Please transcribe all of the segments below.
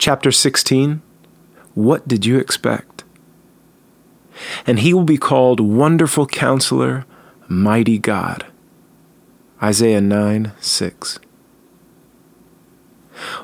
Chapter 16, what did you expect? And he will be called Wonderful Counselor, Mighty God. Isaiah 9:6.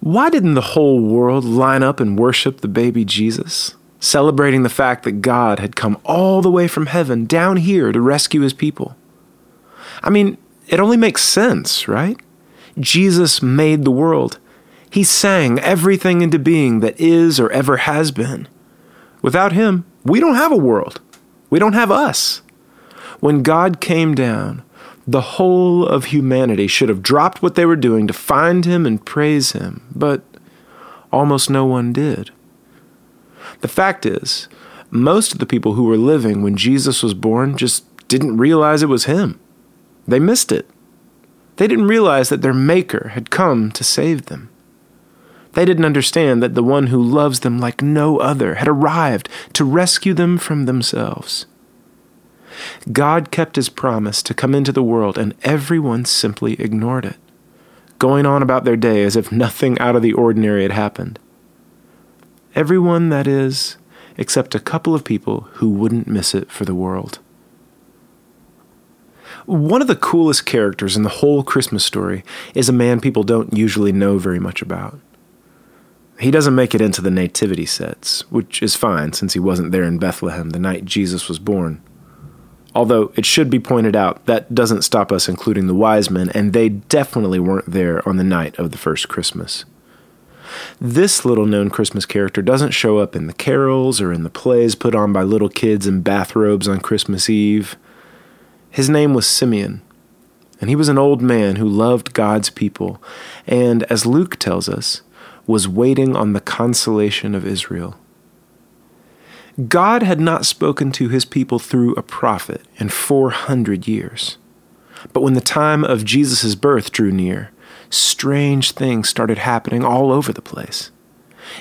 Why didn't the whole world line up and worship the baby Jesus, celebrating the fact that God had come all the way from heaven down here to rescue his people? I mean, it only makes sense, right? Jesus made the world. He sang everything into being that is or ever has been. Without him, we don't have a world. We don't have us. When God came down, the whole of humanity should have dropped what they were doing to find him and praise him, but almost no one did. The fact is, most of the people who were living when Jesus was born just didn't realize it was him. They missed it. They didn't realize that their Maker had come to save them. They didn't understand that the one who loves them like no other had arrived to rescue them from themselves. God kept his promise to come into the world, and everyone simply ignored it, going on about their day as if nothing out of the ordinary had happened. Everyone, that is, except a couple of people who wouldn't miss it for the world. One of the coolest characters in the whole Christmas story is a man people don't usually know very much about. He doesn't make it into the nativity sets, which is fine since he wasn't there in Bethlehem the night Jesus was born. Although it should be pointed out, that doesn't stop us including the wise men, and they definitely weren't there on the night of the first Christmas. This little-known Christmas character doesn't show up in the carols or in the plays put on by little kids in bathrobes on Christmas Eve. His name was Simeon, and he was an old man who loved God's people, and, as Luke tells us, was waiting on the consolation of Israel. God had not spoken to his people through a prophet in 400 years. But when the time of Jesus' birth drew near, strange things started happening all over the place.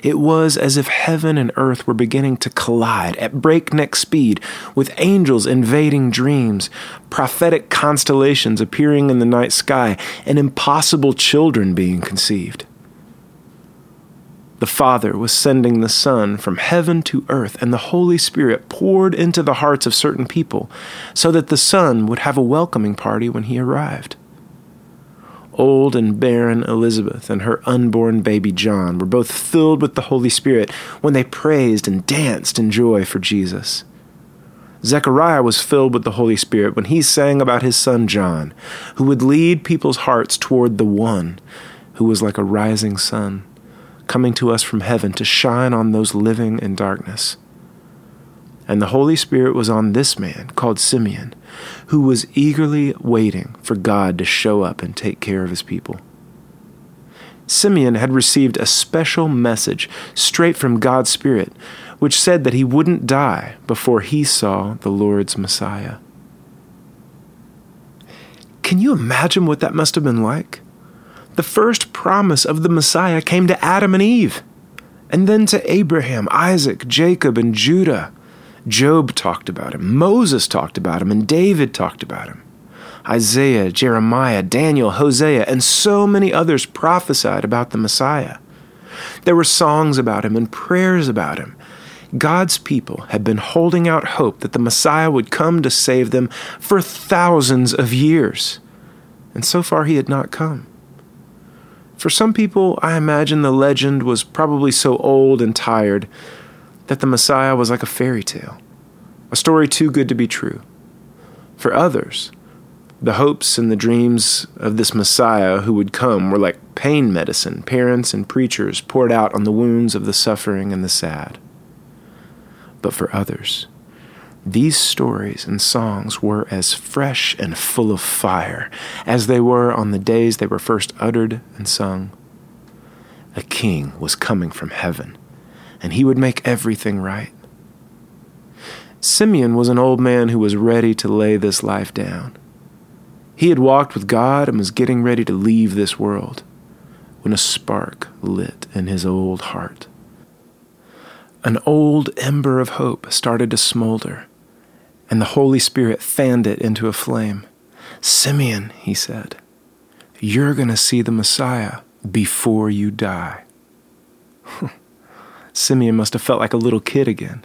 It was as if heaven and earth were beginning to collide at breakneck speed, with angels invading dreams, prophetic constellations appearing in the night sky, and impossible children being conceived. The Father was sending the Son from heaven to earth, and the Holy Spirit poured into the hearts of certain people so that the Son would have a welcoming party when he arrived. Old and barren Elizabeth and her unborn baby John were both filled with the Holy Spirit when they praised and danced in joy for Jesus. Zechariah was filled with the Holy Spirit when he sang about his son John, who would lead people's hearts toward the One, who was like a rising sun, coming to us from heaven to shine on those living in darkness. And the Holy Spirit was on this man called Simeon, who was eagerly waiting for God to show up and take care of his people. Simeon had received a special message straight from God's Spirit, which said that he wouldn't die before he saw the Lord's Messiah. Can you imagine what that must have been like? The first promise of the Messiah came to Adam and Eve, and then to Abraham, Isaac, Jacob, and Judah. Job talked about him, Moses talked about him, and David talked about him. Isaiah, Jeremiah, Daniel, Hosea, and so many others prophesied about the Messiah. There were songs about him and prayers about him. God's people had been holding out hope that the Messiah would come to save them for thousands of years, and so far he had not come. For some people, I imagine the legend was probably so old and tired that the Messiah was like a fairy tale, a story too good to be true. For others, the hopes and the dreams of this Messiah who would come were like pain medicine parents and preachers poured out on the wounds of the suffering and the sad. But for others, these stories and songs were as fresh and full of fire as they were on the days they were first uttered and sung. A king was coming from heaven, and he would make everything right. Simeon was an old man who was ready to lay this life down. He had walked with God and was getting ready to leave this world when a spark lit in his old heart. An old ember of hope started to smolder, and the Holy Spirit fanned it into a flame. "Simeon," he said, "you're going to see the Messiah before you die." Simeon must have felt like a little kid again.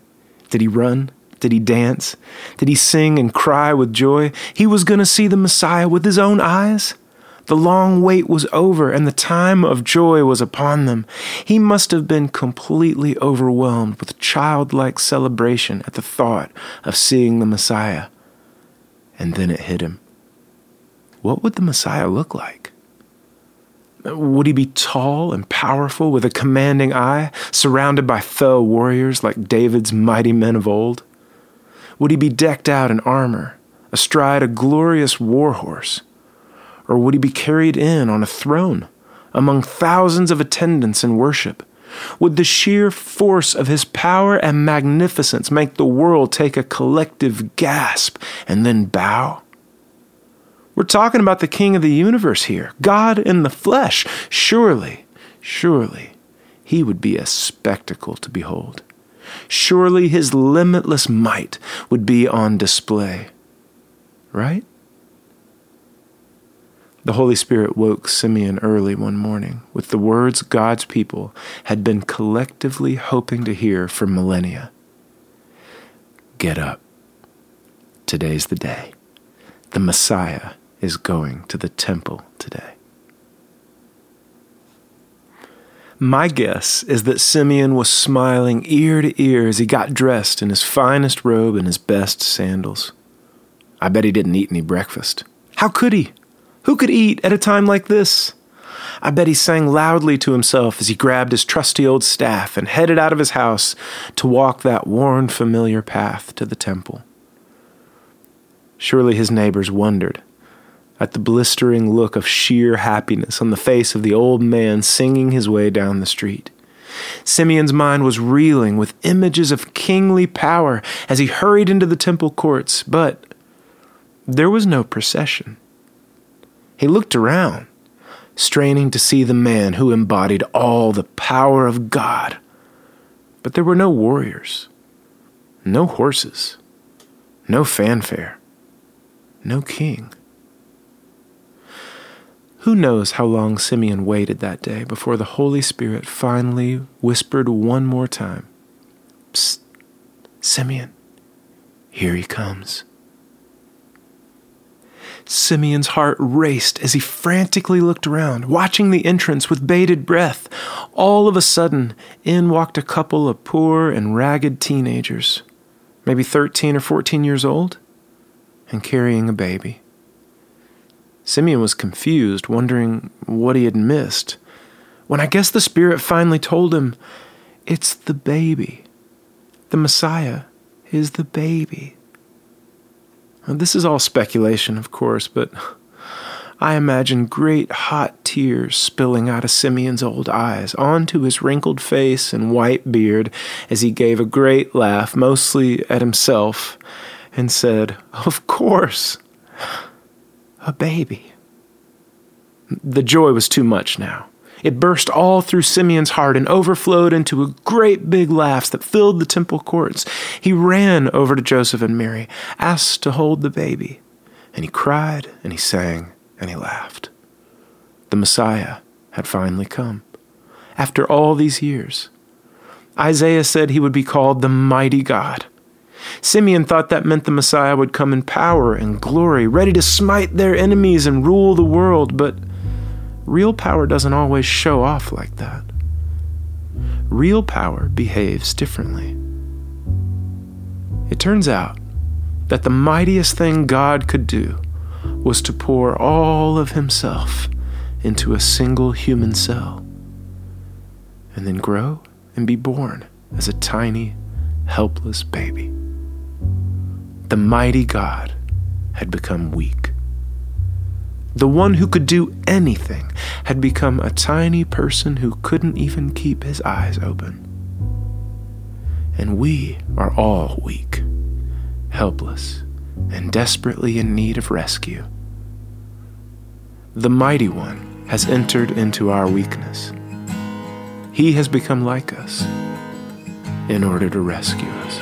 Did he run? Did he dance? Did he sing and cry with joy? He was going to see the Messiah with his own eyes. The long wait was over, and the time of joy was upon them. He must have been completely overwhelmed with childlike celebration at the thought of seeing the Messiah. And then it hit him. What would the Messiah look like? Would he be tall and powerful with a commanding eye, surrounded by fell warriors like David's mighty men of old? Would he be decked out in armor, astride a glorious war horse? Or would he be carried in on a throne among thousands of attendants in worship? Would the sheer force of his power and magnificence make the world take a collective gasp and then bow? We're talking about the King of the universe here, God in the flesh. Surely, he would be a spectacle to behold. Surely his limitless might would be on display, right? The Holy Spirit woke Simeon early one morning with the words God's people had been collectively hoping to hear for millennia. Get up. Today's the day. The Messiah is going to the temple today. My guess is that Simeon was smiling ear to ear as he got dressed in his finest robe and his best sandals. I bet he didn't eat any breakfast. How could he? Who could eat at a time like this? I bet he sang loudly to himself as he grabbed his trusty old staff and headed out of his house to walk that worn, familiar path to the temple. Surely his neighbors wondered at the blistering look of sheer happiness on the face of the old man singing his way down the street. Simeon's mind was reeling with images of kingly power as he hurried into the temple courts, but there was no procession. He looked around, straining to see the man who embodied all the power of God. But there were no warriors, no horses, no fanfare, no king. Who knows how long Simeon waited that day before the Holy Spirit finally whispered one more time, "Psst, Simeon, here he comes." Simeon's heart raced as he frantically looked around, watching the entrance with bated breath. All of a sudden, in walked a couple of poor and ragged teenagers, maybe 13 or 14 years old, and carrying a baby. Simeon was confused, wondering what he had missed, when I guess the Spirit finally told him, "It's the baby. The Messiah is the baby." This is all speculation, of course, but I imagine great hot tears spilling out of Simeon's old eyes onto his wrinkled face and white beard as he gave a great laugh, mostly at himself, and said, "Of course, a baby." The joy was too much now. It burst all through Simeon's heart and overflowed into a great big laugh that filled the temple courts. He ran over to Joseph and Mary, asked to hold the baby, and he cried, and he sang, and he laughed. The Messiah had finally come, after all these years. Isaiah said he would be called the Mighty God. Simeon thought that meant the Messiah would come in power and glory, ready to smite their enemies and rule the world, but real power doesn't always show off like that. Real power behaves differently. It turns out that the mightiest thing God could do was to pour all of himself into a single human cell and then grow and be born as a tiny, helpless baby. The Mighty God had become weak. The one who could do anything had become a tiny person who couldn't even keep his eyes open. And we are all weak, helpless, and desperately in need of rescue. The Mighty One has entered into our weakness. He has become like us in order to rescue us.